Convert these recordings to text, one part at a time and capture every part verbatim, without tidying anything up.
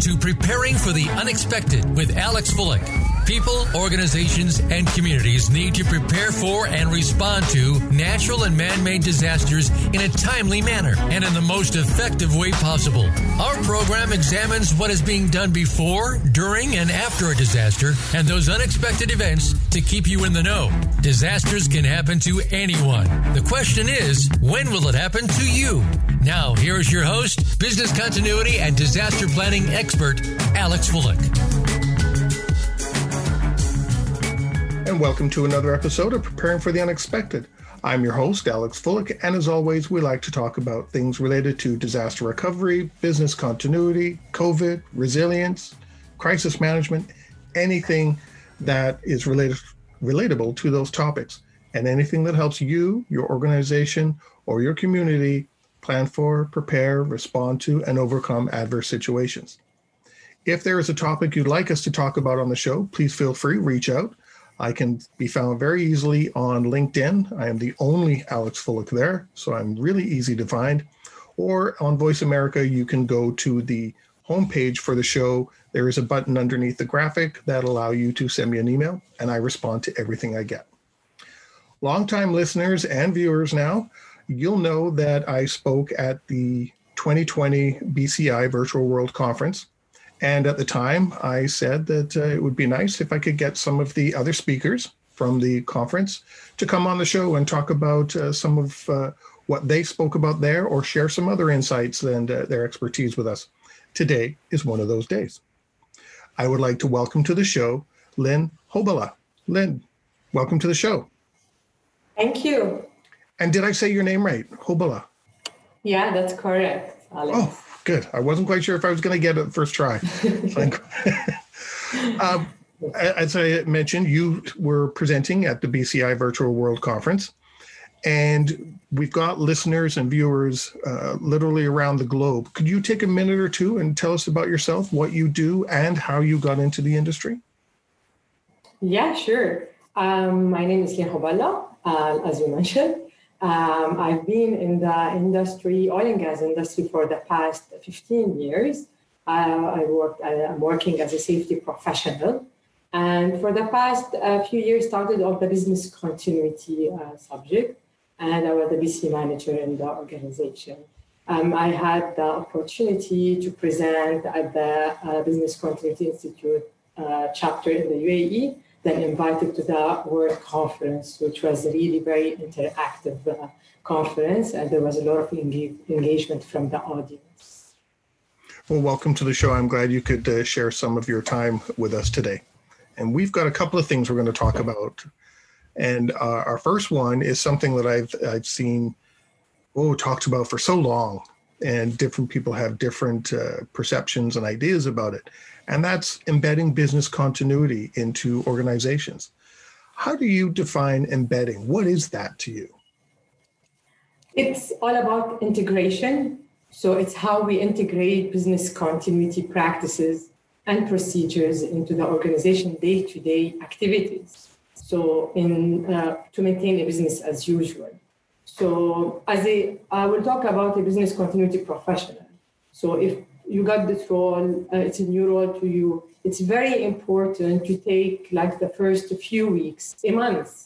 to Preparing for the Unexpected with Alex Fullick. People, organizations, and communities need to prepare for and respond to natural and man-made disasters in a timely manner and in the most effective way possible. Our program examines what is being done before, during, and after a disaster and those unexpected events to keep you in the know. Disasters can happen to anyone. The question is, when will it happen to you? Now, here is your host, business continuity and disaster planning expert, Alex Fullick. And welcome to another episode of Preparing for the Unexpected. I'm your host, Alex Fullick, and as always, we like to talk about things related to disaster recovery, business continuity, COVID, resilience, crisis management, anything that is related, relatable to those topics, and anything that helps you, your organization, or your community plan for, prepare, respond to, and overcome adverse situations. If there is a topic you'd like us to talk about on the show, please feel free, reach out. I can be found very easily on LinkedIn. I am the only Alex Fullick there, so I'm really easy to find. Or on Voice America, you can go to the homepage for the show. There is a button underneath the graphic that allows you to send me an email, and I respond to everything I get. Longtime listeners and viewers now, you'll know that I spoke at the twenty twenty B C I Virtual World Conference. And at the time, I said that uh, it would be nice if I could get some of the other speakers from the conference to come on the show and talk about uh, some of uh, what they spoke about there or share some other insights and uh, their expertise with us. Today is one of those days. I would like to welcome to the show, Lynn Hobballah. Lynn, welcome to the show. Thank you. And did I say your name right? Hobballah. Yeah, that's correct, Alex. Oh. Good. I wasn't quite sure if I was going to get it first try. um, as I mentioned, you were presenting at the B C I Virtual World Conference, and we've got listeners and viewers uh, literally around the globe. Could you take a minute or two and tell us about yourself, what you do, and how you got into the industry? Yeah, sure. Um, my name is Lynn Hobballah, uh, as you mentioned. Um, I've been in the industry, oil and gas industry, for the past fifteen years. Uh, I worked, I'm working as a safety professional. And for the past uh, few years, started on the business continuity uh, subject. And I was the B C manager in the organization. Um, I had the opportunity to present at the uh, Business Continuity Institute uh, chapter in the U A E. Then invited to the World Conference, which was really very interactive uh, conference, and there was a lot of engage- engagement from the audience. Well, welcome to the show. I'm glad you could uh, share some of your time with us today. And we've got a couple of things we're going to talk about. And uh, our first one is something that I've I've seen, oh, talked about for so long, and different people have different uh, perceptions and ideas about it. And that's embedding business continuity into organizations. How do you define embedding? What is that to you? It's all about integration. So it's how we integrate business continuity practices and procedures into the organization day-to-day activities. So in uh, to maintain a business as usual. So as a, I will talk about a business continuity professional. So if you got this role, uh, it's a new role to you, it's very important to take like the first few weeks, a month,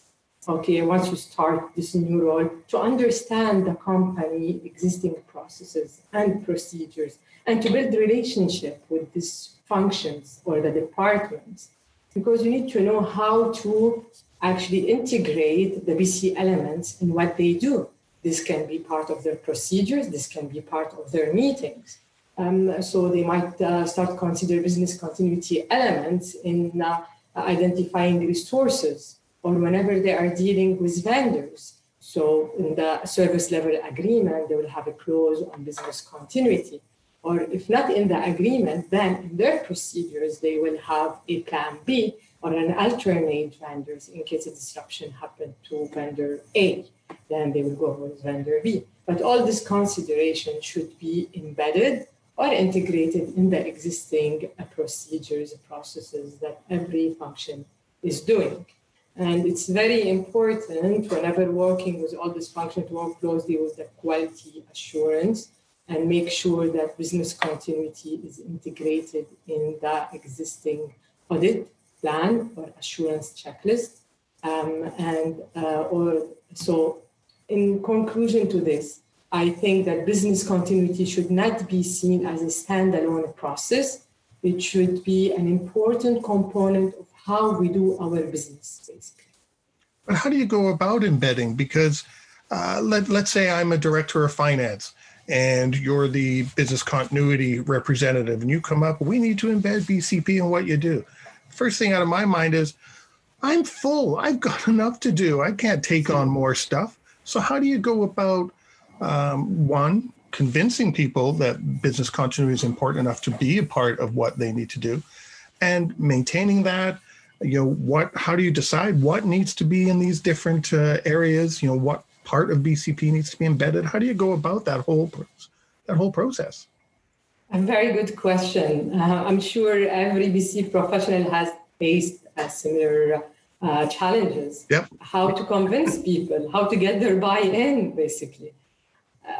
okay, once you start this new role, to understand the company existing processes and procedures and to build relationship with these functions or the departments, because you need to know how to actually integrate the B C elements in what they do. This can be part of their procedures, this can be part of their meetings. Um, so they might uh, start to consider business continuity elements in uh, identifying resources or whenever they are dealing with vendors. So in the service level agreement, they will have a clause on business continuity. Or if not in the agreement, then in their procedures, they will have a plan B or an alternate vendors in case a disruption happened to vendor A, then they will go with vendor B. But all this consideration should be embedded or integrated in the existing procedures, processes that every function is doing. And it's very important whenever working with all these functions to work closely with the quality assurance and make sure that business continuity is integrated in the existing audit plan or assurance checklist. Um, and uh, or so in conclusion to this, I think that business continuity should not be seen as a standalone process. It should be an important component of how we do our business, basically. But how do you go about embedding? Because uh, let, let's say I'm a director of finance and you're the business continuity representative and you come up, we need to embed B C P in what you do. First thing out of my mind is, I'm full. I've got enough to do. I can't take on more stuff. So how do you go about, um, one, convincing people that business continuity is important enough to be a part of what they need to do, and maintaining that? You know, what, how do you decide what needs to be in these different uh, areas? You know, what part of B C P needs to be embedded? How do you go about that whole, that whole process? A very good question. Uh, I'm sure every B C professional has faced uh, similar uh, challenges. Yep. How to convince people, how to get their buy-in, basically.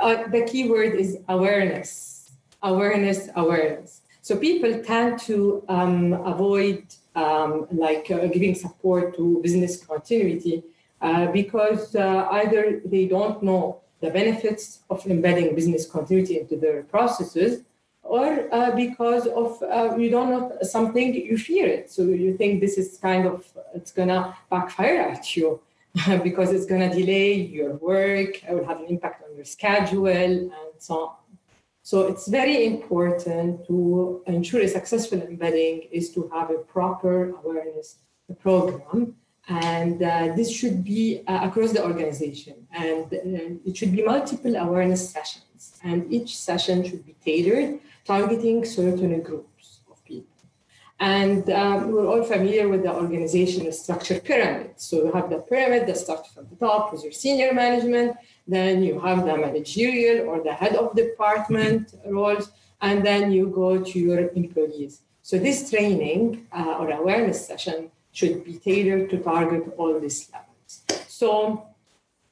Uh, the key word is awareness, awareness, awareness. So people tend to um, avoid um, like uh, giving support to business continuity uh, because uh, either they don't know the benefits of embedding business continuity into their processes, or uh, because of uh, you don't know something, you fear it. So you think this is kind of, it's going to backfire at you because it's going to delay your work, it will have an impact on your schedule and so on. So it's very important to ensure a successful embedding is to have a proper awareness program. And uh, this should be uh, across the organization. And uh, it should be multiple awareness sessions. And each session should be tailored, targeting certain groups of people. And um, we're all familiar with the organizational structure pyramid. So you have the pyramid that starts from the top with your senior management. Then you have the managerial or the head of department roles. And then you go to your employees. So this training uh, or awareness session should be tailored to target all these levels. So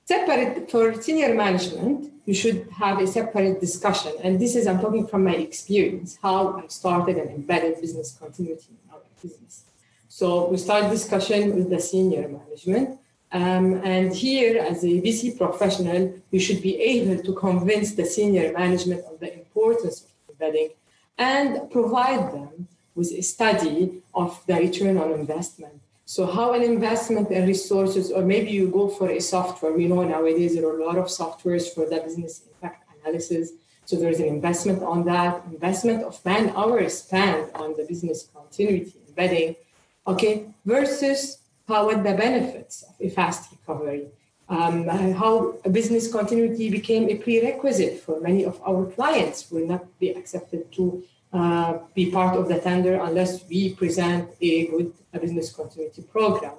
separate for senior management, you should have a separate discussion. And this is, I'm talking from my experience, how I started and embedded business continuity in our business. So we start discussion with the senior management. Um, and here, as a B C professional, you should be able to convince the senior management of the importance of embedding and provide them with a study of the return on investment. So how an investment in resources, or maybe you go for a software. We know nowadays there are a lot of softwares for the business impact analysis. So there's an investment on that, investment of man hours spent on the business continuity embedding, okay, versus how what the benefits of a fast recovery, um, how business continuity became a prerequisite for many of our clients will not be accepted to Uh, be part of the tender unless we present a good a business continuity program.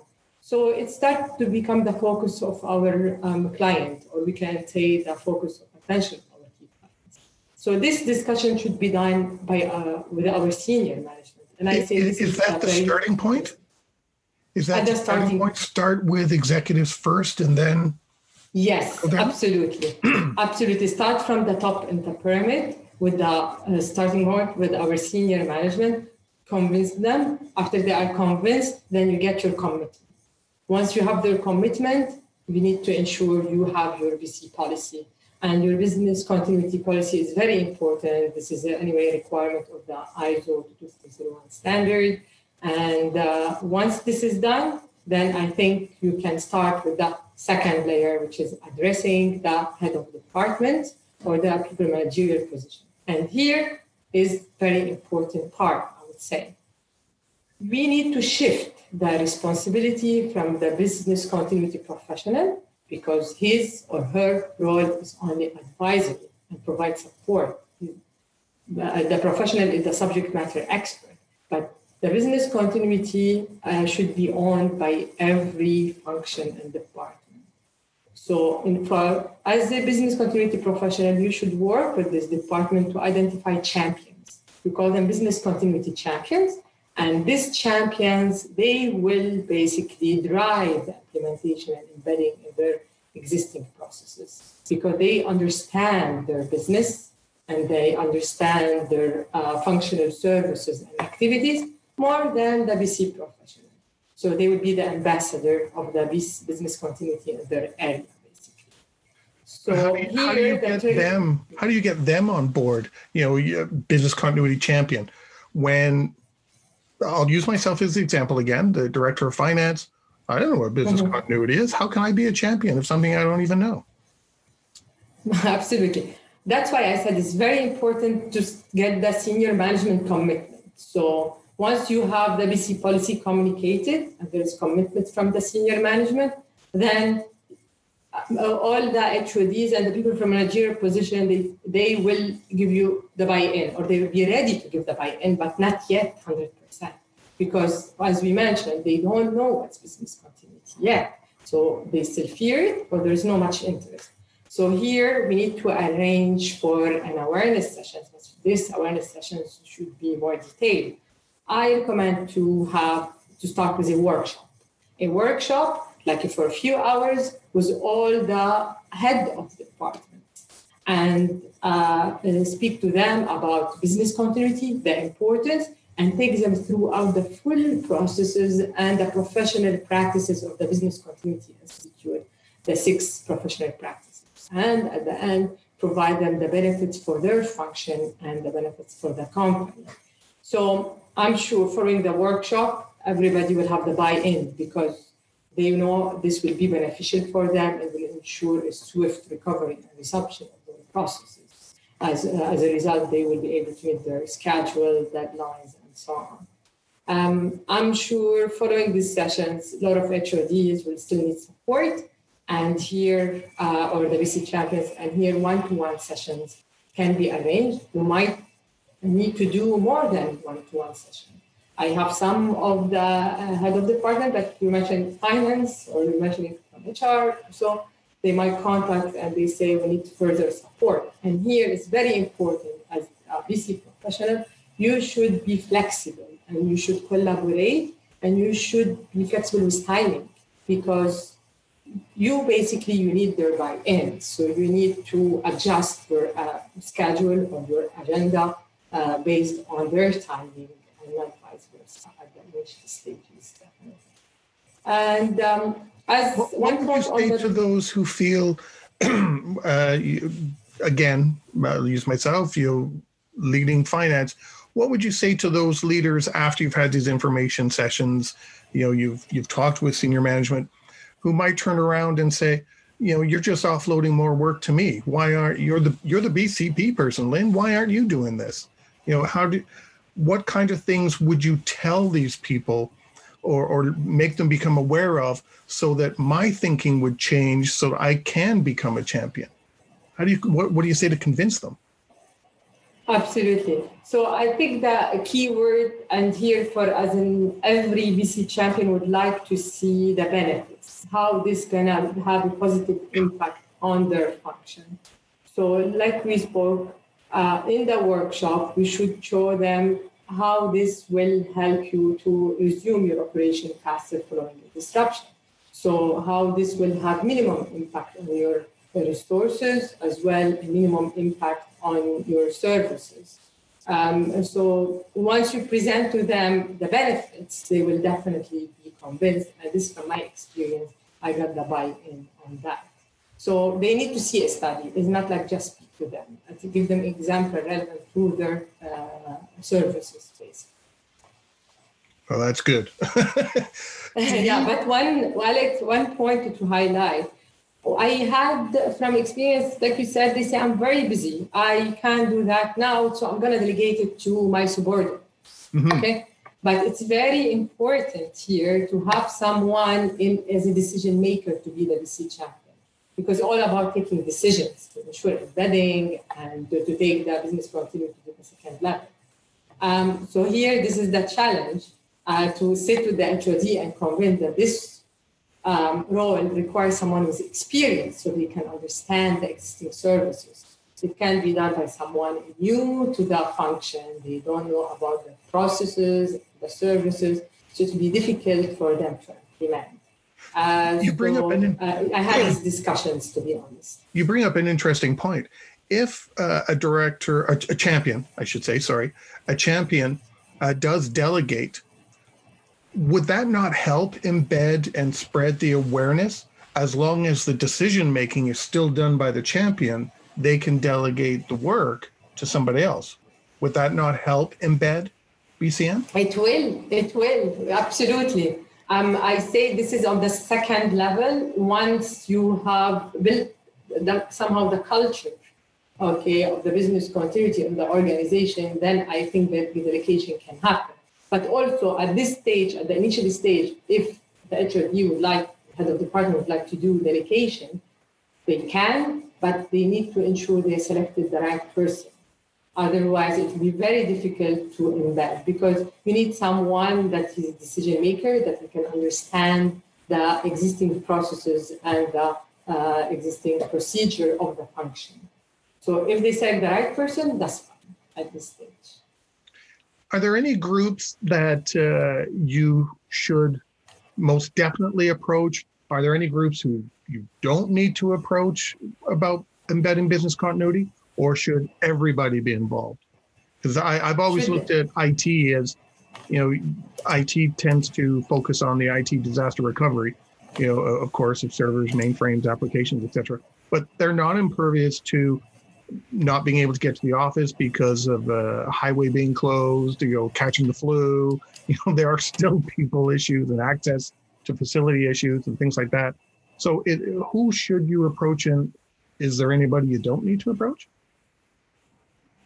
So it starts to become the focus of our um, client, or we can say the focus of attention of our key clients. So this discussion should be done by uh, with our senior management. And I say is, this is, is that the starting point? Is that the starting, starting point? Start with executives first, and then yes, absolutely, absolutely. Start from the top in the pyramid, with the uh, starting point with our senior management, convince them. After they are convinced, then you get your commitment. Once you have their commitment, we need to ensure you have your B C policy. And your business continuity policy is very important. This is anyway a requirement of the I S O two twenty-three oh one standard. And uh, once this is done, then I think you can start with the second layer, which is addressing the head of department or the people managerial position. And here is very important part, I would say. We need to shift the responsibility from the business continuity professional, because his or her role is only advisory and provide support. The professional is the subject matter expert, but the business continuity uh, should be owned by every function and department. So in, as a business continuity professional, you should work with this department to identify champions. We call them business continuity champions. And these champions, they will basically drive the implementation and embedding in their existing processes because they understand their business and they understand their uh, functional services and activities more than the B C professional. So they would be the ambassador of the business continuity in their area, basically. So how do you, how do you get them? How do you get them on board? You know, you're a business continuity champion. When I'll use myself as the example again, the director of finance. I don't know what business mm-hmm. continuity is. How can I be a champion of something I don't even know? Absolutely. That's why I said it's very important to get the senior management commitment. So once you have the B C policy communicated and there is commitment from the senior management, then all the H O Ds and the people from managerial position, they, they will give you the buy-in, or they will be ready to give the buy-in, but not yet one hundred percent. Because as we mentioned, they don't know what's business continuity yet. So they still fear it, or there's no much interest. So here we need to arrange for an awareness session. This awareness session should be more detailed. I recommend to have to start with a workshop. A workshop, like for a few hours, with all the head of the department, and uh, speak to them about business continuity, the importance, and take them throughout the full processes and the professional practices of the Business Continuity Institute, the six professional practices. And at the end, provide them the benefits for their function and the benefits for the company. So I'm sure following the workshop, everybody will have the buy-in, because they know this will be beneficial for them and will ensure a swift recovery and resumption of their processes. As, uh, as a result, they will be able to meet their schedule, deadlines, and so on. Um, I'm sure following these sessions, a lot of H O Ds will still need support, and here, uh, or the B C champions, and here one-to-one sessions can be arranged. You might need to do more than one-to-one sessions. I have some of the uh, head of department, but you mentioned finance, or you mentioned H R, so they might contact and they say we need further support. And here it's very important as a B C professional, you should be flexible and you should collaborate and you should be flexible with timing, because you basically, you need their buy-in. So you need to adjust your uh, schedule or your agenda uh, based on their timing and not vice versa at the initial stages. And um, as what, one what point would you say the- to those who feel, uh, you, again, I'll use myself, you leading finance, what would you say to those leaders after you've had these information sessions? You know, you've you've talked with senior management, who might turn around and say, you know, you're just offloading more work to me. Why aren't you're the you're the B C P person, Lynn? Why aren't you doing this? You know, how do, what kind of things would you tell these people, or or make them become aware of, so that my thinking would change, so I can become a champion? How do you what, what do you say to convince them? Absolutely. So I think that a key word, and here for as in every B C champion would like to see the benefits, how this can have a positive impact on their function. So like we spoke uh, in the workshop, we should show them how this will help you to resume your operation faster following the disruption. So how this will have minimum impact on your the resources, as well a minimum impact on your services. Um, and so once you present to them the benefits, they will definitely be convinced. And this, from my experience, I got the buy-in on that. So they need to see a study. It's not like just speak to them. I have to give them example relevant to their uh, services, basically. Well, that's good. Yeah, but one, Alex, one point to highlight. I had from experience, like you said, they say, I'm very busy. I can't do that now, so I'm going to delegate it to my subordinates. Mm-hmm. Okay? But it's very important here to have someone in as a decision maker to be the B C champion, because it's all about taking decisions to ensure embedding and to, to take the business continuity to the second level. Um, so here, this is the challenge uh, to sit with the H O D and convince that this Um, role requires someone with experience so they can understand the existing services. It can be done by someone new to that function. They don't know about the processes, the services, so it will be difficult for them to implement. Uh, you bring so, up an in- uh, I had these discussions, to be honest. You bring up an interesting point. if uh, a director, a, a champion, I should say, sorry, a champion uh, does delegate, would that not help embed and spread the awareness? As long as the decision-making is still done by the champion, they can delegate the work to somebody else. Would that not help embed B C M? It will, it will, absolutely. Um, I say this is on the second level, once you have built the, somehow the culture, okay, of the business continuity in the organization, then I think that the delegation can happen. But also at this stage, at the initial stage, if the H R D would like, head of department would like to do delegation, they can, but they need to ensure they selected the right person. Otherwise, it will be very difficult to embed, because you need someone that is a decision maker, that can understand the existing processes and the uh, existing procedure of the function. So if they select the right person, that's fine at this stage. Are there any groups that uh, you should most definitely approach? Are there any groups who you don't need to approach about embedding business continuity, or should everybody be involved? Because I've always should looked it? at I T as, you know, I T tends to focus on the I T disaster recovery, you know, of course, of servers, mainframes, applications, et cetera. But they're not impervious to not being able to get to the office because of a uh, highway being closed, you know, catching the flu. You know, there are still people issues and access to facility issues and things like that. So it, who should you approach, and is there anybody you don't need to approach?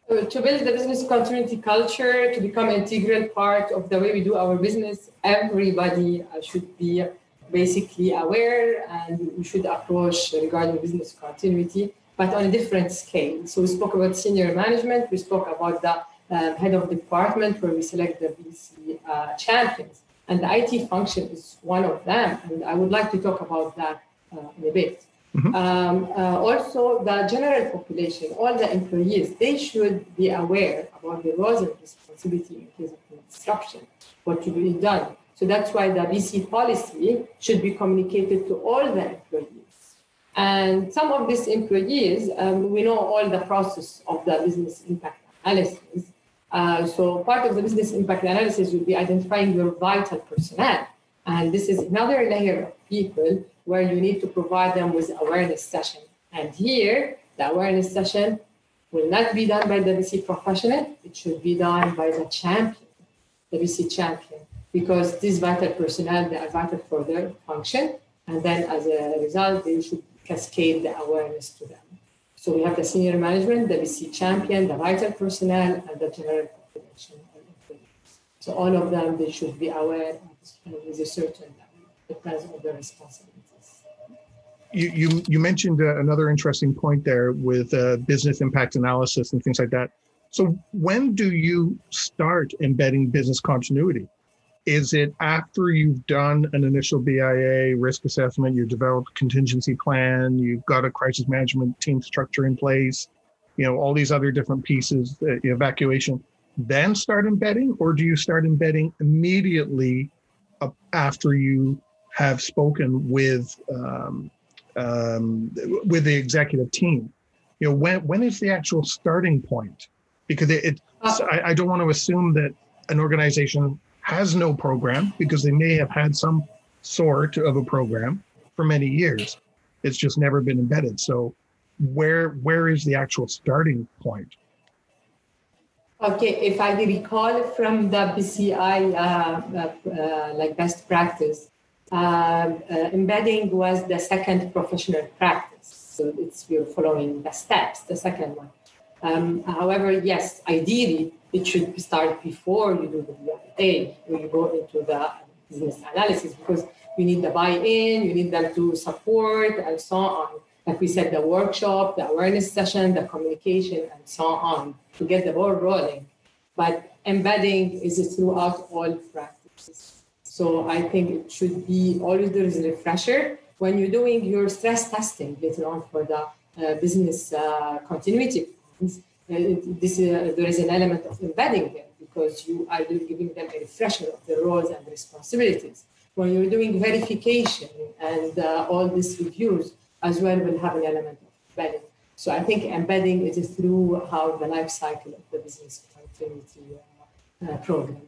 To build the business continuity culture, to become an integral part of the way we do our business, everybody should be basically aware, and we should approach regarding business continuity, but on a different scale. So we spoke about senior management, we spoke about the uh, head of department where we select the B C uh, champions, and the I T function is one of them. And I would like to talk about that uh, in a bit. Mm-hmm. Um, uh, also the general population, all the employees, they should be aware about the roles and responsibility in case of disruption, what should be done. So that's why the B C policy should be communicated to all the employees. And some of these employees, um, we know all the process of the business impact analysis. Uh, so part of the business impact analysis will be identifying your vital personnel. And this is another layer of people where you need to provide them with awareness session. And here, the awareness session will not be done by the B C professional. It should be done by the champion, the B C champion, because these vital personnel, they are vital for their function. And then as a result, they should cascade the awareness to them. So we have the senior management, the B C champion, the vital personnel, and the general population. So all of them, they should be aware with a certain level. It depends on their responsibilities. You, you, you mentioned uh, another interesting point there with uh, business impact analysis and things like that. So when do you start embedding business continuity? Is it after you've done an initial B I A risk assessment, you've developed a contingency plan, you've got a crisis management team structure in place, you know, all these other different pieces, uh, evacuation, then start embedding? Or do you start embedding immediately up after you have spoken with um, um, with the executive team? You know, when when is the actual starting point? Because it, it I, I don't want to assume that an organization has no program, because they may have had some sort of a program for many years. It's just never been embedded. So where where is the actual starting point? Okay, if I recall from the B C I, uh, uh, like best practice, uh, uh, embedding was the second professional practice. So it's we're following the steps, the second one. Um, however, yes, ideally, it should start before you do the B I A, when you go into the business analysis, because you need the buy-in, you need them to support, and so on. Like we said, the workshop, the awareness session, the communication, and so on, to get the ball rolling. But embedding is throughout all practices. So I think it should be always there is a refresher. When you're doing your stress testing later on for the uh, business uh, continuity, Uh, this, uh, there is an element of embedding them, because you are giving them a refresher of the roles and responsibilities. When you're doing verification and uh, all these reviews as well will have an element of embedding. So I think embedding it through how the life cycle of the business continuity uh, program.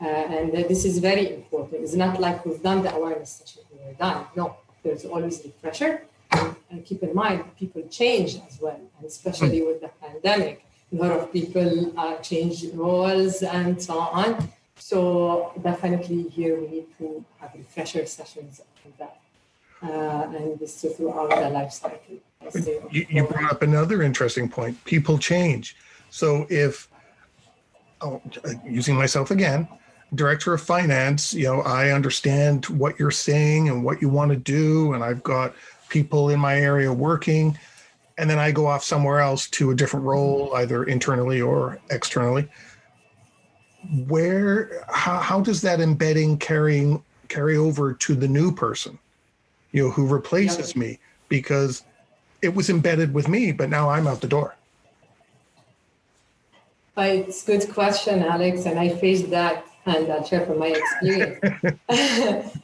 Uh, and uh, this is very important. It's not like we've done the awareness session, we're done. No, there's always the pressure. And keep in mind, people change as well, and especially with the pandemic, a lot of people uh, change roles and so on. So definitely here we need to have refresher sessions on that. Uh, and this is throughout the life cycle. You, you brought up another interesting point. People change. So if, oh, using myself again, director of finance, you know, I understand what you're saying and what you want to do, and I've got people in my area working, and then I go off somewhere else to a different role, either internally or externally. Where, how, how does that embedding carrying carry over to the new person, you know, who replaces me? Because it was embedded with me, but now I'm out the door. It's a good question, Alex, and I faced that, and I'll share from my experience.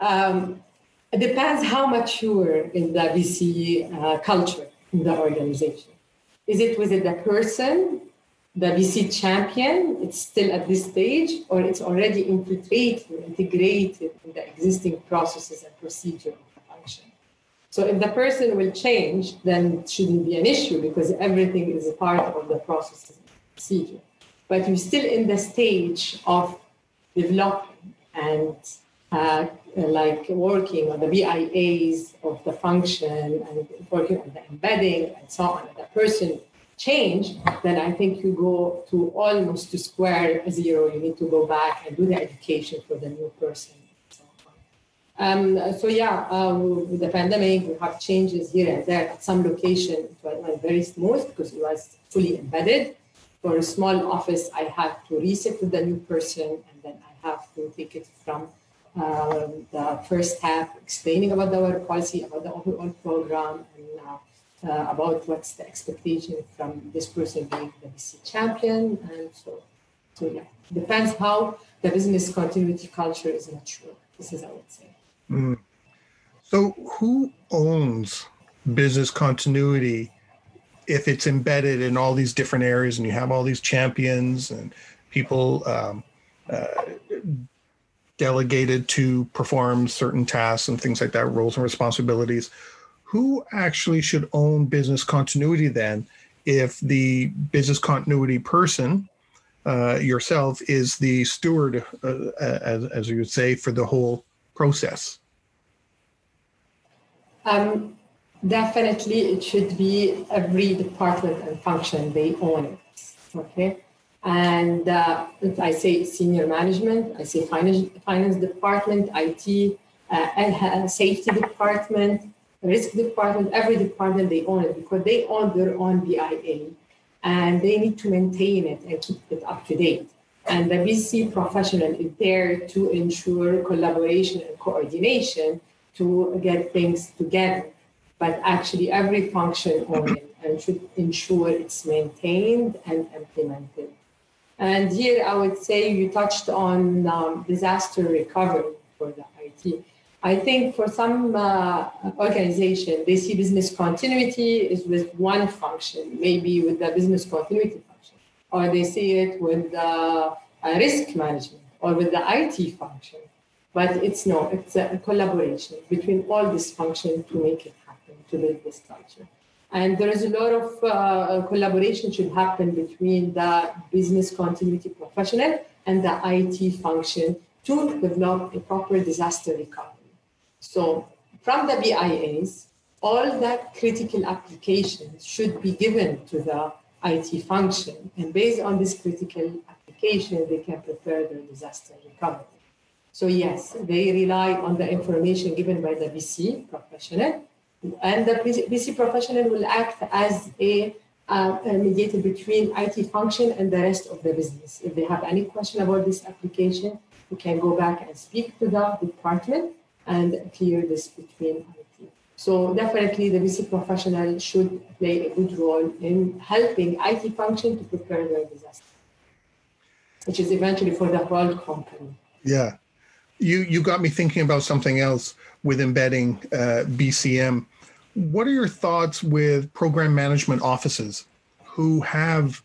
um, It depends how mature in the V C uh, culture in the organization. Is it with the person, the V C champion, it's still at this stage, or it's already infiltrated, integrated in the existing processes and procedure of the function? So if the person will change, then it shouldn't be an issue because everything is a part of the processes and procedure. But you're still in the stage of developing and Uh, like working on the B I As of the function and working on the embedding and so on. If the person change, then I think you go to almost to square zero. You need to go back and do the education for the new person. So, um, so yeah, uh, with the pandemic, we have changes here and there. At some location, it was very smooth because it was fully embedded. For a small office, I had to reset with the new person, and then I have to take it from Uh, the first half, explaining about our policy, about the overall program, and uh, uh, about what's the expectation from this person being the V C champion, and so, so yeah, depends how the business continuity culture is mature. This is, I would say. Mm. So, who owns business continuity if it's embedded in all these different areas, and you have all these champions and people? Um, uh, delegated to perform certain tasks and things like that, roles and responsibilities. Who actually should own business continuity then if the business continuity person, uh, yourself, is the steward, uh, as, as you would say, for the whole process? Um, definitely it should be every department and function, they own it, okay? And uh, I say senior management, I say finance, finance department, I T, uh, and safety department, risk department, every department, they own it because they own their own B I A and they need to maintain it and keep it up to date. And the B C professional is there to ensure collaboration and coordination to get things together. But actually every function owns it and should ensure it's maintained and implemented. And here I would say you touched on um, disaster recovery for the I T. I think for some uh, organization, they see business continuity is with one function, maybe with the business continuity function, or they see it with the risk management or with the I T function. But it's no, it's a collaboration between all these functions to make it happen, to build this culture. And there is a lot of uh, collaboration should happen between the business continuity professional and the I T function to develop a proper disaster recovery. So from the B I As, all that critical applications should be given to the I T function. And based on this critical application, they can prepare their disaster recovery. So yes, they rely on the information given by the B C professional. And the B C professional will act as a, uh, a mediator between I T function and the rest of the business. If they have any question about this application, we can go back and speak to the department and clear this between I T. So definitely the B C professional should play a good role in helping I T function to prepare their disaster, which is eventually for the whole company. Yeah. You you got me thinking about something else with embedding uh, B C M. What are your thoughts with program management offices who have,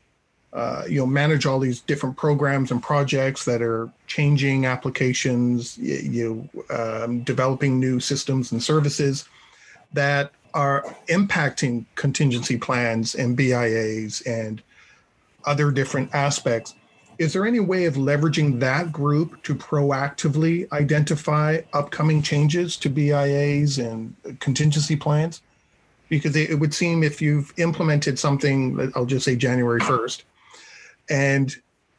uh, you know, manage all these different programs and projects that are changing applications, you know, um, developing new systems and services that are impacting contingency plans and B I As and other different aspects? Is there any way of leveraging that group to proactively identify upcoming changes to B I As and contingency plans? Because it would seem if you've implemented something, I'll just say January first, and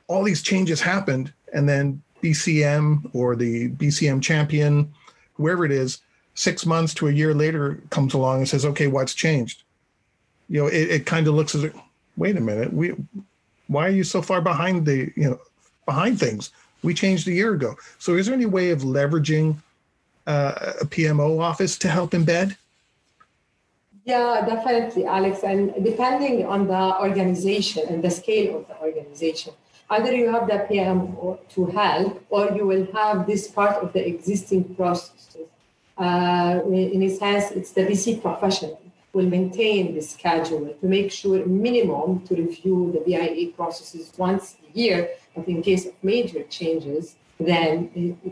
all these changes happened, and then B C M or the B C M champion, whoever it is, six months to a year later comes along and says, okay, what's changed? You know, it, it kind of looks as if, wait a minute, we... why are you so far behind the, you know, behind things? We changed a year ago. So is there any way of leveraging uh, a P M O office to help embed? Yeah, definitely, Alex. And depending on the organization and the scale of the organization, either you have the P M O to help or you will have this part of the existing process. Uh, in a sense, it's the B C professional will maintain the schedule to make sure minimum to review the B I A processes once a year, but in case of major changes, then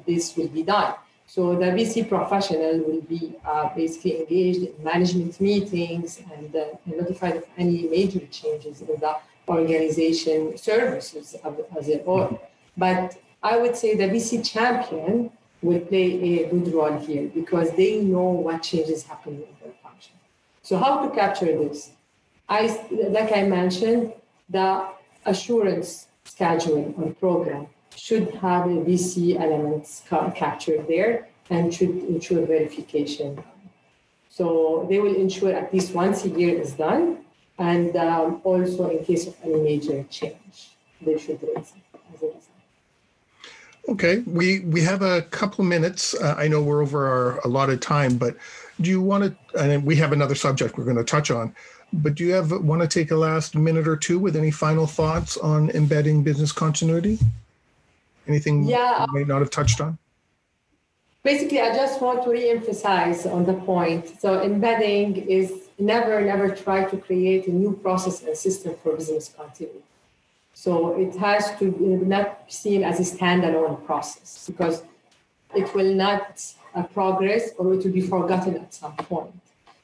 this will be done. So the B C professional will be uh, basically engaged in management meetings and uh, notified of any major changes in the organization services as a whole. But I would say the B C champion will play a good role here because they know what changes happen in their function. So how to capture this? I, like I mentioned, the assurance scheduling or program should have a B C elements captured there and should ensure verification. So they will ensure at least once a year is done, and um, also in case of any major change, they should raise it as a result. Okay, we, we have a couple minutes. Uh, I know we're over our allotted time, but do you want to, and we have another subject we're going to touch on, but do you have want to take a last minute or two with any final thoughts on embedding business continuity? Anything yeah, you may not have touched on? Basically, I just want to reemphasize on the point. So embedding is never, never try to create a new process and system for business continuity. So it has to not be seen as a standalone process because it will not uh, progress or it will be forgotten at some point.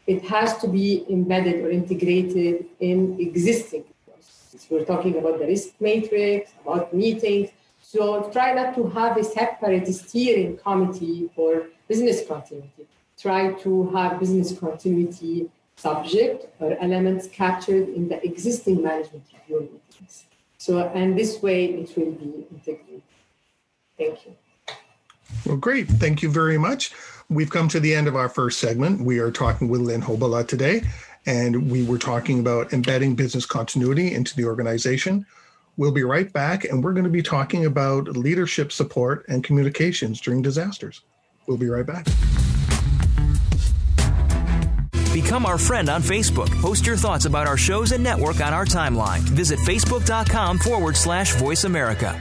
It has to be embedded or integrated in existing processes. We're talking about the risk matrix, about meetings. So try not to have a separate steering committee for business continuity. Try to have business continuity subject or elements captured in the existing management review meetings. So, and this way it will be integrated. Thank you. Well, great. Thank you very much. We've come to the end of our first segment. We are talking with Lynn Hobballah today, and we were talking about embedding business continuity into the organization. We'll be right back, and we're going to be talking about leadership support and communications during disasters. We'll be right back. Become our friend on Facebook. Post your thoughts about our shows and network on our timeline. Visit facebook.com forward slash Voice America.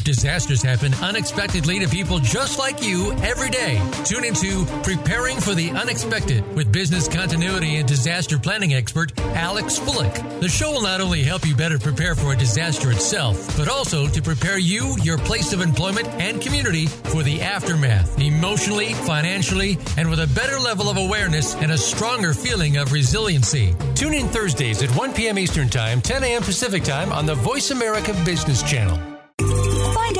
Disasters happen unexpectedly to people just like you every day. Tune into Preparing for the Unexpected with business continuity and disaster planning expert Alex Fullick. The show will not only help you better prepare for a disaster itself, but also to prepare you, your place of employment, and community for the aftermath, emotionally, financially, and with a better level of awareness and a stronger feeling of resiliency. Tune in Thursdays at one p.m. Eastern Time, ten a.m. Pacific Time on the Voice America Business Channel. Find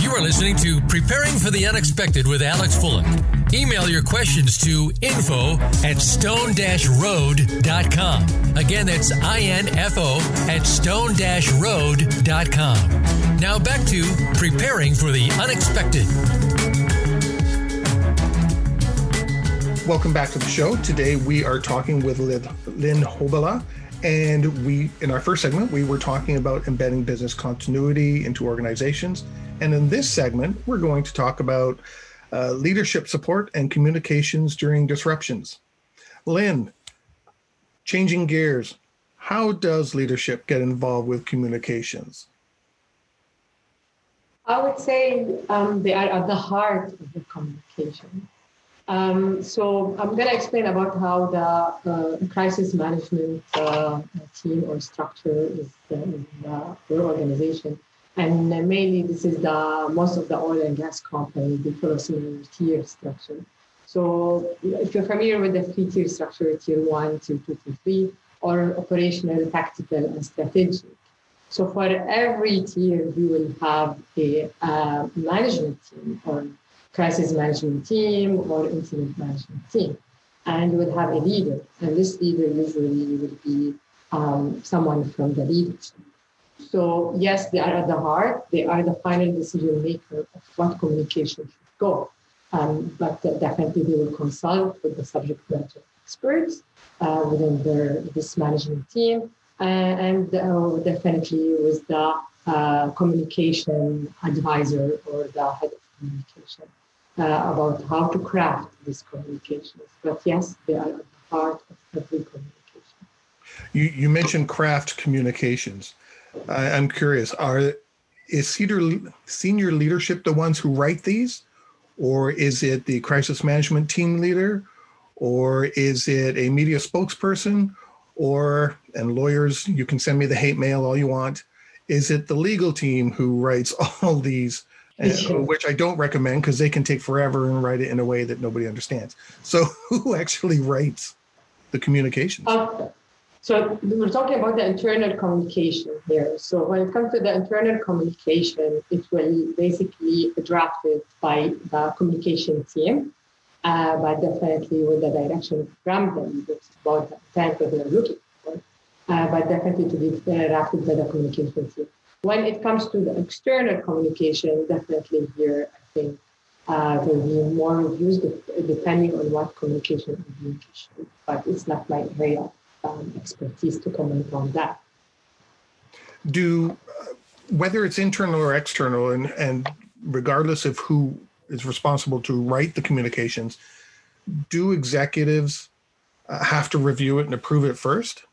You are listening to Preparing for the Unexpected with Alex Fullick. Email your questions to info at stone dash road dot com. Again, that's info at stone dash road dot com. Now back to Preparing for the Unexpected. Welcome back to the show. Today we are talking with Lynn Hobballah. And we, in our first segment, we were talking about embedding business continuity into organizations. And in this segment, we're going to talk about uh, leadership support, and communications during disruptions. Lynn, changing gears, how does leadership get involved with communications? I would say um, they are at the heart of the communication. Um, so I'm going to explain about how the uh, crisis management uh, team or structure is in uh, your organization. And uh, mainly this is the most of the oil and gas companies, they follow similar tier structure. So if you're familiar with the three tier structure, tier one, tier two, tier three, or operational, tactical, and strategic. So for every tier, you will have a uh, management team or crisis management team or incident management team. And you will have a leader. And this leader usually will be um, someone from the leadership. So yes, they are at the heart. They are the final decision maker of what communication should go. Um, but definitely they will consult with the subject matter experts uh, within their, this management team. Uh, and uh, definitely with the uh, communication advisor or the head of communication uh, about how to craft these communications. But yes, they are a part of every communication. You, you mentioned craft communications. I, I'm curious, are is senior, senior leadership the ones who write these? Or is it the crisis management team leader? Or is it a media spokesperson? Or, and lawyers, you can send me the hate mail all you want. Is it the legal team who writes all these, and, which I don't recommend because they can take forever and write it in a way that nobody understands. So who actually writes the communications? Uh, so we're talking about the internal communication here. So when it comes to the internal communication, it will basically be drafted by the communication team. Uh, but definitely with the direction from them, it's about the type that they're looking for, uh, but definitely to be interacted by the communication team. When it comes to the external communication, definitely here, I think uh, there will be more reviews depending on what communication you should, but it's not my area of um, expertise to comment on that. Do, uh, whether it's internal or external, and, and regardless of who is responsible to write the communications, do executives uh, have to review it and approve it first?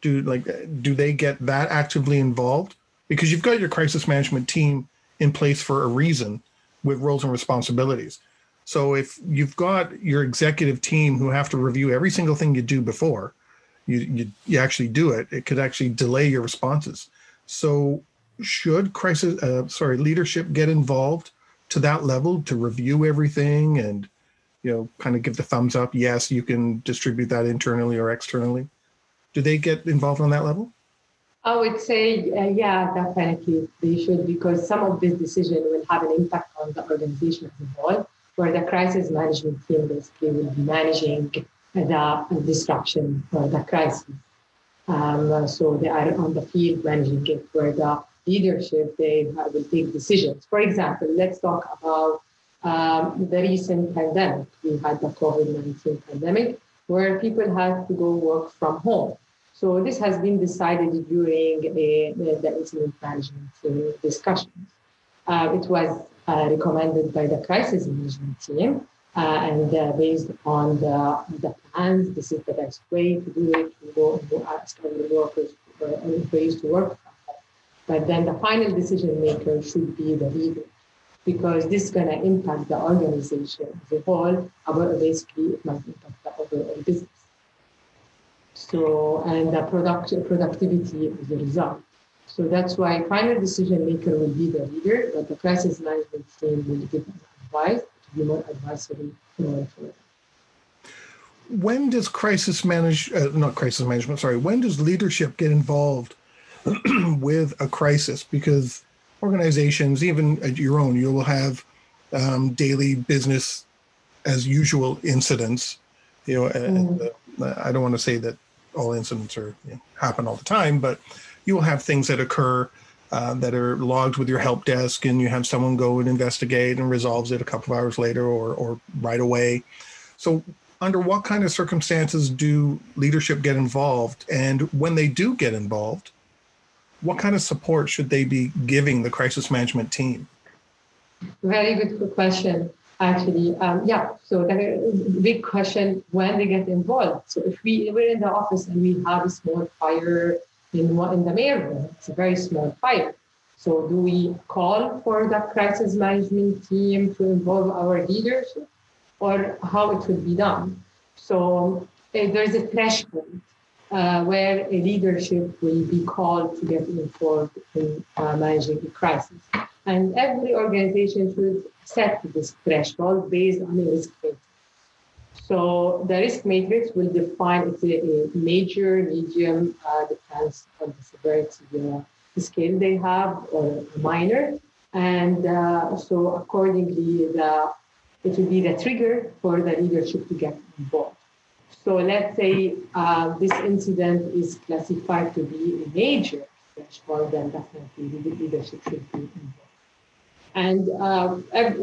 Do like do they get that actively involved? Because you've got your crisis management team in place for a reason with roles and responsibilities. So if you've got your executive team who have to review every single thing you do before you you, you actually do it, it could actually delay your responses. So should crisis uh, sorry leadership get involved to that level to review everything and, you know, kind of give the thumbs up? Yes, you can distribute that internally or externally. Do they get involved on that level? I would say, uh, yeah, definitely they should, because some of this decision will have an impact on the organization as a whole, where the crisis management team basically will be managing the disruption or the crisis. Um, so they are on the field managing it, where the leadership, they will take decisions. For example, let's talk about um, the recent pandemic. We had the COVID nineteen pandemic where people had to go work from home. So this has been decided during a, the incident management team discussions. Uh, it was uh, recommended by the crisis management team uh, and uh, based on the, the plans, this is the best way to do it. We go and ask all the workers or employees to work. But then the final decision maker should be the leader, because this is going to impact the organization as a whole, but basically it might impact the overall business. So, and the product, productivity is the result. So that's why final decision maker will be the leader, but the crisis management team will give advice to be more advisory in order for it. When does crisis manage, uh, not crisis management, sorry, when does leadership get involved with a crisis? Because organizations, even your own, you will have um, daily business as usual incidents. You know, and, mm-hmm. uh, I don't want to say that all incidents are you know, happen all the time, but you will have things that occur uh, that are logged with your help desk, and you have someone go and investigate and resolves it a couple of hours later or or right away. So, under what kind of circumstances do leadership get involved, and when they do get involved, what kind of support should they be giving the crisis management team? Very good question. actually, um, yeah, so that is a big question when they get involved. So if we were in the office and we have a small fire in, one, in the main room, it's a very small fire. So do we call for the crisis management team to involve our leadership, or how it would be done? So uh, there's a threshold uh, where a leadership will be called to get involved in uh, managing the crisis. And every organization should set this threshold based on a risk matrix. So the risk matrix will define if it's a major, medium, uh, depends on the severity, you know, the scale they have, or minor, and uh, so accordingly, the, it will be the trigger for the leadership to get involved. So let's say uh, this incident is classified to be a major threshold, then definitely the leadership should be involved. And uh,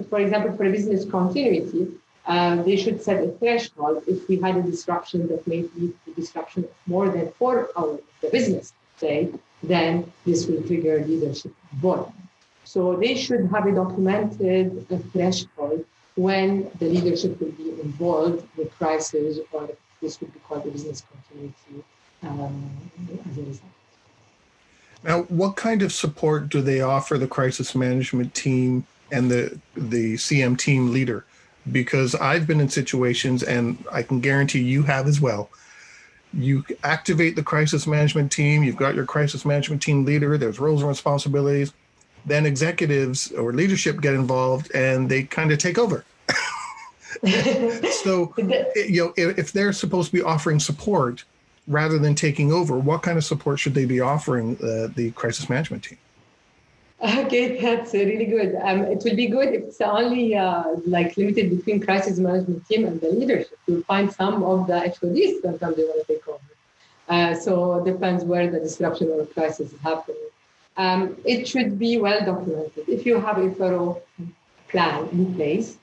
for example, for business continuity, uh, they should set a threshold if we had a disruption that may lead to disruption of more than four hours of the business, say, then this will trigger leadership involvement. So they should have a documented threshold when the leadership will be involved with crisis, or this would be called the business continuity um, as a result. Now, what kind of support do they offer the crisis management team and the, the C M team leader? Because I've been in situations, and I can guarantee you have as well, you activate the crisis management team, you've got your crisis management team leader, there's roles and responsibilities, then executives or leadership get involved and they kind of take over. So, you know, if they're supposed to be offering support rather than taking over, what kind of support should they be offering uh, the crisis management team? Okay, that's really good. Um, it will be good if it's only uh, like limited between crisis management team and the leadership. You'll find some of the H O Ds sometimes they want to take over. Uh, so it depends where the disruption or crisis is happening. Um, it should be well documented. If you have a thorough plan in place,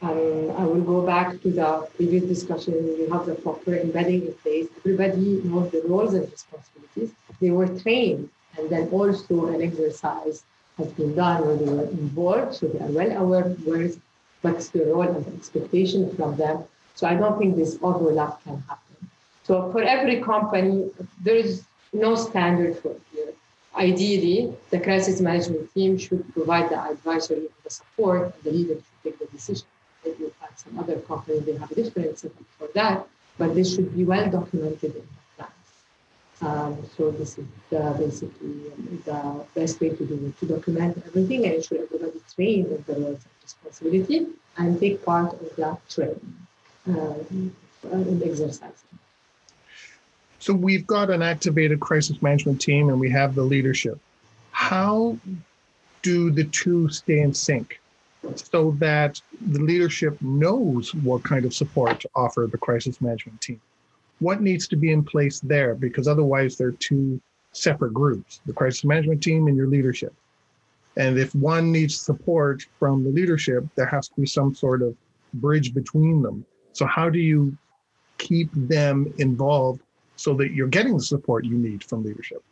um, I will go back to the previous discussion. You have the proper embedding in place. Everybody knows the roles and responsibilities. They were trained, and then also an exercise has been done where they were involved, so they are well aware of where's, what's the role and the expectation from them. So I don't think this overlap can happen. So for every company, there is no standard for here. Ideally, the crisis management team should provide the advisory and the support, and the leader should take the decision. If you find some other company, they have a different setup for that, but this should be well documented in the plans. Um, so this is the, basically the best way to do it, to document everything and ensure everybody trained in the roles and responsibility and take part of that training um, and exercise. So we've got an activated crisis management team and we have the leadership. How do the two stay in sync so that the leadership knows what kind of support to offer the crisis management team? What needs to be in place there? Because otherwise they're two separate groups, the crisis management team and your leadership. And if one needs support from the leadership, there has to be some sort of bridge between them. So how do you keep them involved so that you're getting the support you need from leadership?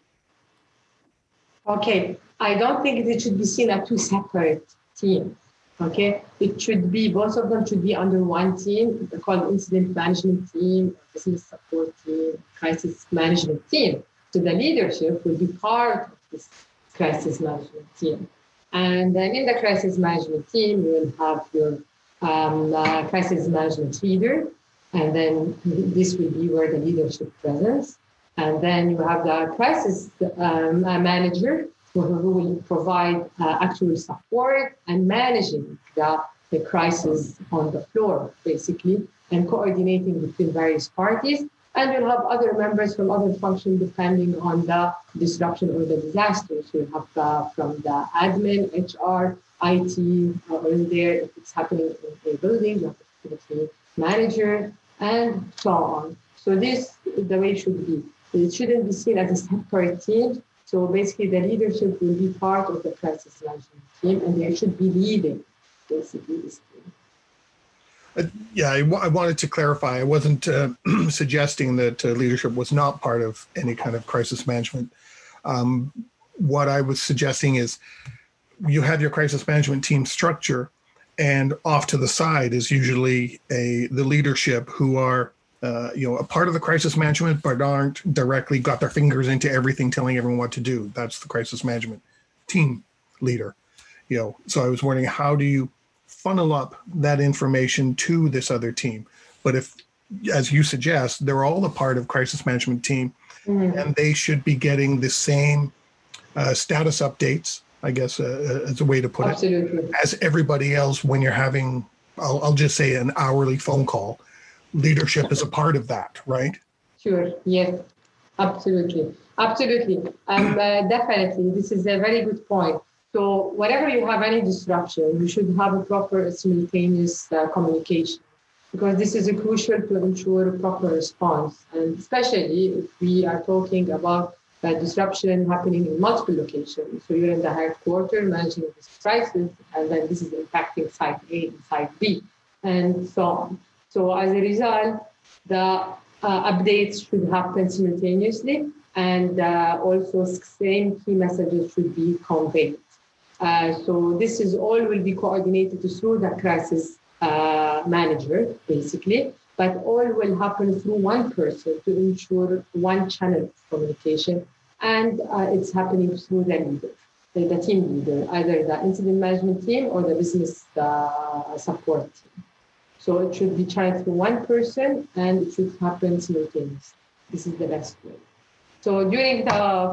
Okay, I don't think it should be seen as two separate teams. Okay, it should be, both of them should be under one team called incident management team, business support team, crisis management team. So the leadership will be part of this crisis management team. And then in the crisis management team, you will have your um, uh, crisis management leader, and then this will be where the leadership presence. And then you have the crisis um, manager, who will provide uh, actual support and managing the, the crisis on the floor, basically, and coordinating between various parties. And you'll have other members from other functions depending on the disruption or the disaster. So you'll have the, from the admin, H R, I T, uh, or there, if it's happening in a building, you have the facility manager, and so on. So this, the way it should be. It shouldn't be seen as a separate team. So basically, the leadership will be part of the crisis management team, and they should be leading, basically, this team. Uh, yeah, I, w- I wanted to clarify. I wasn't uh, suggesting that uh, leadership was not part of any kind of crisis management. Um, what I was suggesting is you have your crisis management team structure, and off to the side is usually a the leadership who are Uh, you know, a part of the crisis management, but aren't directly got their fingers into everything, telling everyone what to do. That's the crisis management team leader. You know, so I was wondering, how do you funnel up that information to this other team? But if, as you suggest, they're all a part of crisis management team, mm-hmm. and they should be getting the same uh, status updates, I guess, uh, as a way to put Absolutely. It, as everybody else when you're having, I'll, I'll just say, an hourly phone call. Leadership is a part of that, right? Sure. Yes. Absolutely. Absolutely. Um, uh, definitely. This is a very good point. So, whenever you have any disruption, you should have a proper simultaneous uh, communication, because this is a crucial to ensure a proper response, and especially if we are talking about that disruption happening in multiple locations. So, you're in the headquarters managing this crisis, and then this is impacting site A and site B, and so on. So as a result, the uh, updates should happen simultaneously, and uh, also same key messages should be conveyed. Uh, so this is all will be coordinated through the crisis uh, manager, basically, but all will happen through one person to ensure one channel of communication, and uh, it's happening through the leader, the, the team leader, either the incident management team or the business uh, support team. So it should be channeled through one person, and it should happen simultaneously. This is the best way. So during the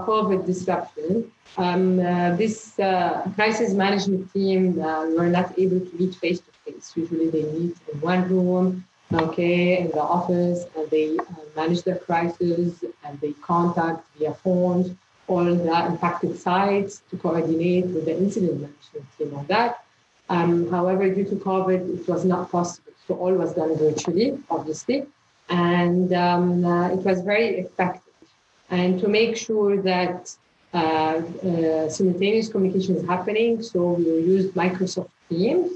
COVID disruption, um, uh, this uh, crisis management team uh, were not able to meet face to face. Usually they meet in one room, okay, in the office, and they uh, manage their crisis, and they contact via phones all the impacted sites to coordinate with the incident management team on that. Um, however, due to COVID, it was not possible. So all was done virtually, obviously, and um, uh, it was very effective. And to make sure that uh, uh, simultaneous communication is happening, so we used Microsoft Teams,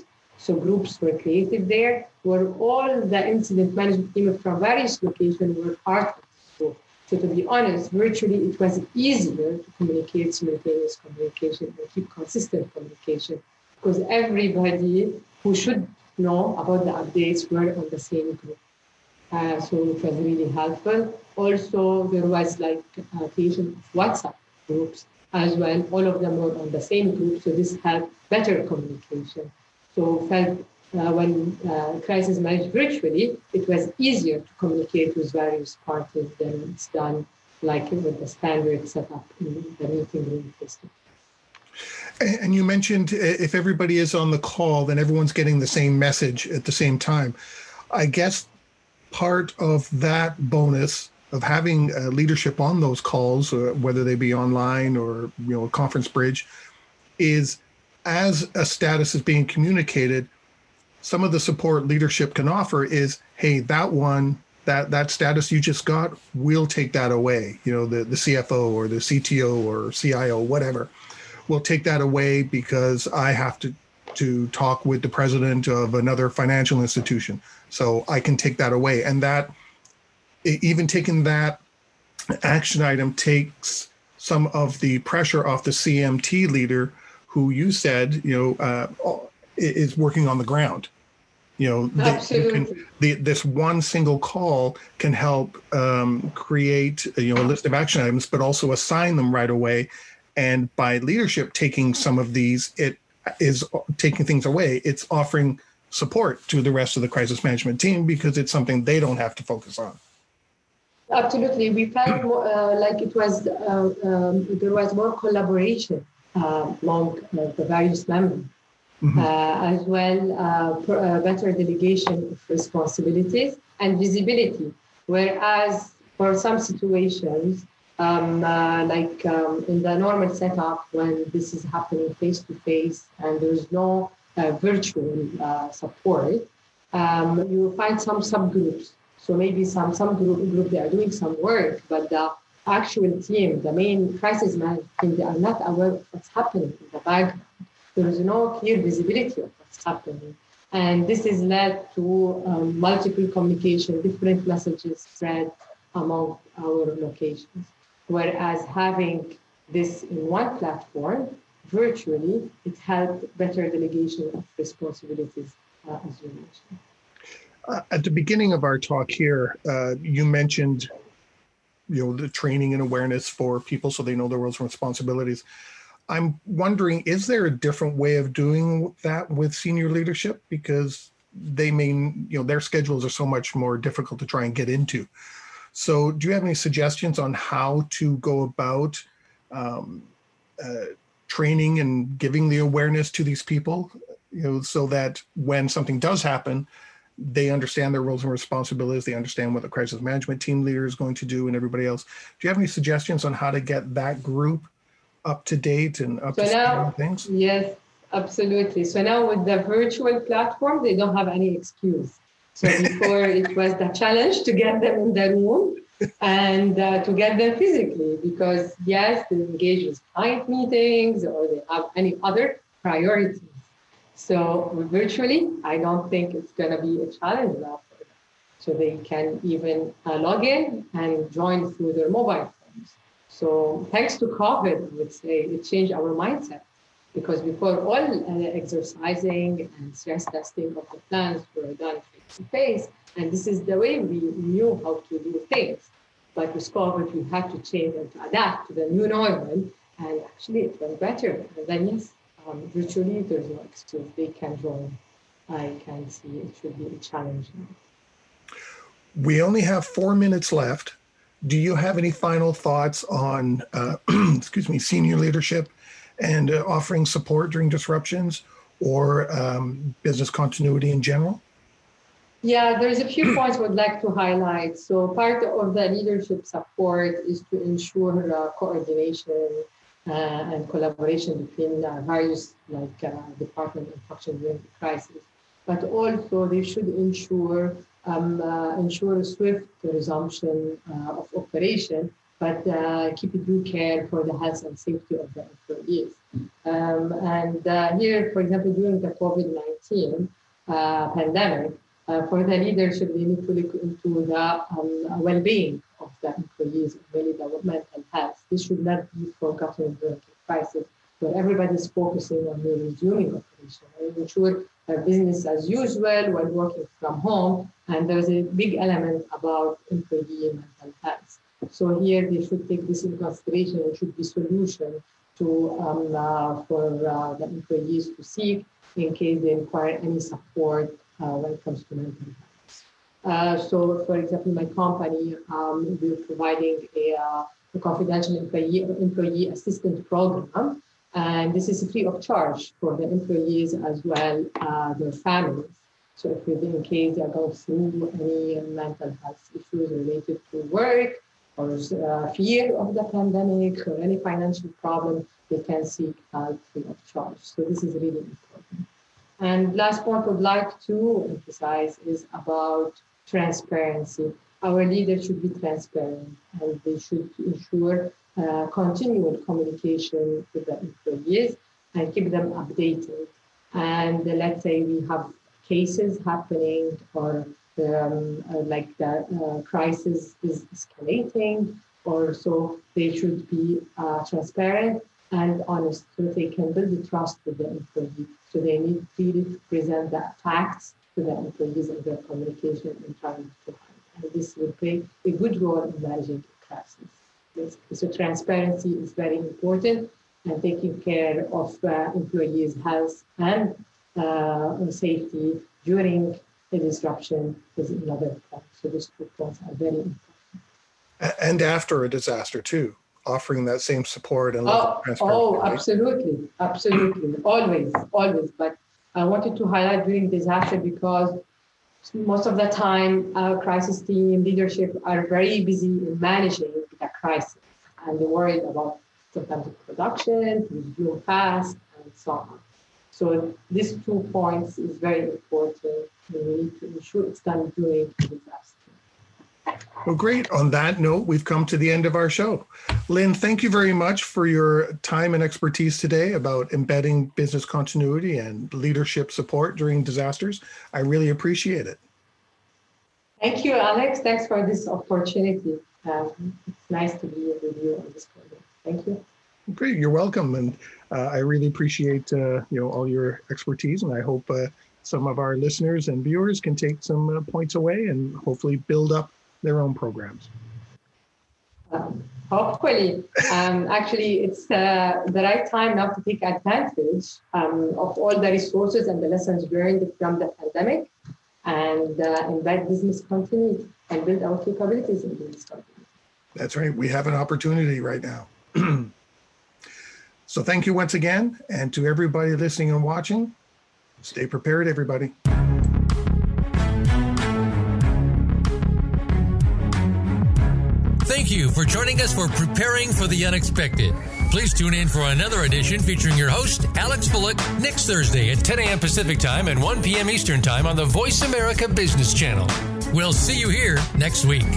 so groups were created there, where all the incident management team from various locations were part of. So, so to be honest, virtually it was easier to communicate simultaneous communication and keep consistent communication, because everybody who should know about the updates were on the same group. Uh, so it was really helpful. Also, there was like a creation of WhatsApp groups as well. All of them were on the same group, so this helped better communication. So felt, uh, when uh, crisis managed virtually, it was easier to communicate with various parties than it's done like with the standard setup in the meeting room system. And you mentioned if everybody is on the call, then everyone's getting the same message at the same time. I guess part of that bonus of having uh, leadership on those calls, uh, whether they be online or, you know, a conference bridge, is as a status is being communicated, some of the support leadership can offer is, hey, that one, that that status you just got, we'll take that away. You know, the, the C F O or the C T O or C I O, whatever. We'll take that away because I have to, to talk with the president of another financial institution. So I can take that away. And that, even taking that action item takes some of the pressure off the C M T leader who, you said, you know, uh, is working on the ground. You know, the, you can, the, this one single call can help um, create, you know, a list of action items, but also assign them right away. And by leadership taking some of these, it is taking things away. It's offering support to the rest of the crisis management team because it's something they don't have to focus on. Absolutely. We felt uh, like it was, uh, um, there was more collaboration uh, among uh, the various members, mm-hmm. uh, as well uh, for, uh, better delegation of responsibilities and visibility. Whereas for some situations, Um, uh, like um, in the normal setup, when this is happening face-to-face and there's no uh, virtual uh, support, um, you will find some subgroups. So maybe some, some group, group, they are doing some work, but the actual team, the main crisis management team, they are not aware of what's happening in the background. There is no clear visibility of what's happening. And this has led to um, multiple communication, different messages spread among our locations. Whereas having this in one platform virtually, it helped better delegation of responsibilities, uh, as you mentioned. Uh, at the beginning of our talk here, uh, you mentioned, you know, the training and awareness for people so they know their roles and responsibilities. I'm wondering, is there a different way of doing that with senior leadership? Because they mean, you know, their schedules are so much more difficult to try and get into. So do you have any suggestions on how to go about um, uh, training and giving the awareness to these people, you know, so that when something does happen, they understand their roles and responsibilities, they understand what the crisis management team leader is going to do and everybody else. Do you have any suggestions on how to get that group up to date and up so to now, things? Yes, absolutely. So now with the virtual platform, they don't have any excuse. So before it was the challenge to get them in the room and uh, to get them physically, because yes, they engage with client meetings or they have any other priorities. So virtually, I don't think it's going to be a challenge now for them. So they can even uh, log in and join through their mobile phones. So thanks to COVID, I would say it changed our mindset, because before all uh, exercising and stress testing of the plans were done face to face, and this is the way we knew how to do things. But with COVID, we had to change and to adapt to the new normal, and actually it went better. And then yes, um, virtually there's no excuse. They can join. I can see it should be a challenge now. We only have four minutes left. Do you have any final thoughts on, uh, excuse me, senior leadership and uh, offering support during disruptions, or um, business continuity in general? Yeah, there's a few points I would like to highlight. So part of the leadership support is to ensure uh, coordination uh, and collaboration between uh, various like uh, departments and functions during the crisis. But also they should ensure um, uh, ensure swift resumption uh, of operation, but uh, keep due care for the health and safety of the employees. Um, and uh, here, for example, during the COVID nineteen uh, pandemic, uh, for the leadership, they need to look into the um, well-being of the employees, really the mental health. This should not be forgotten during the crisis, where everybody is focusing on the resuming operation, and ensure business as usual while working from home. And there's a big element about employee mental health. So here they should take this into consideration. It should be solution to um, uh, for uh, the employees to seek in case they require any support uh, when it comes to mental health. Uh, so, for example, my company um, we're providing a, uh, a confidential employee employee assistance program, and this is free of charge for the employees as well uh, their families. So, if in case they are going through any mental health issues related to work, or uh, fear of the pandemic, or any financial problem, they can seek help free of charge. So this is really important. And last point I'd like to emphasize is about transparency. Our leaders should be transparent, and they should ensure uh, continual communication with the employees and keep them updated. And uh, let's say we have cases happening, or Um, uh, like the uh, crisis is escalating, or so they should be uh, transparent and honest, so they can build the trust with the employee. So they need really to present the facts to the employees and their communication and trying to find. And this will play a good role in managing the crisis. So transparency is very important, and taking care of uh, employees' health and uh, safety during the disruption is another point. So these two points are very important. And after a disaster too, offering that same support and level of transparency. Oh, absolutely, absolutely, always, always. But I wanted to highlight during disaster, because most of the time our crisis team leadership are very busy in managing the crisis, and they're worried about sometimes the production, to resume fast, and so on. So these two points is very important. We need to ensure it's done during the disaster. Well, great. On that note, we've come to the end of our show. Lynn, thank you very much for your time and expertise today about embedding business continuity and leadership support during disasters. I really appreciate it. Thank you, Alex. Thanks for this opportunity. Um, it's nice to be with you on this program. Thank you. Great, you're welcome, and uh, I really appreciate uh, you know all your expertise, and I hope uh, some of our listeners and viewers can take some uh, points away and hopefully build up their own programs. Um, hopefully, um, actually, it's uh, the right time now to take advantage um, of all the resources and the lessons learned from the pandemic, and uh, invite business continuity and build our capabilities in business continuity. That's right. We have an opportunity right now. So thank you once again, and to everybody listening and watching, stay prepared, everybody. Thank you for joining us for Preparing for the Unexpected. Please tune in for another edition featuring your host, Alex Fullick, next Thursday at ten a.m. Pacific Time and one p.m. Eastern Time on the Voice America Business Channel. We'll see you here next week.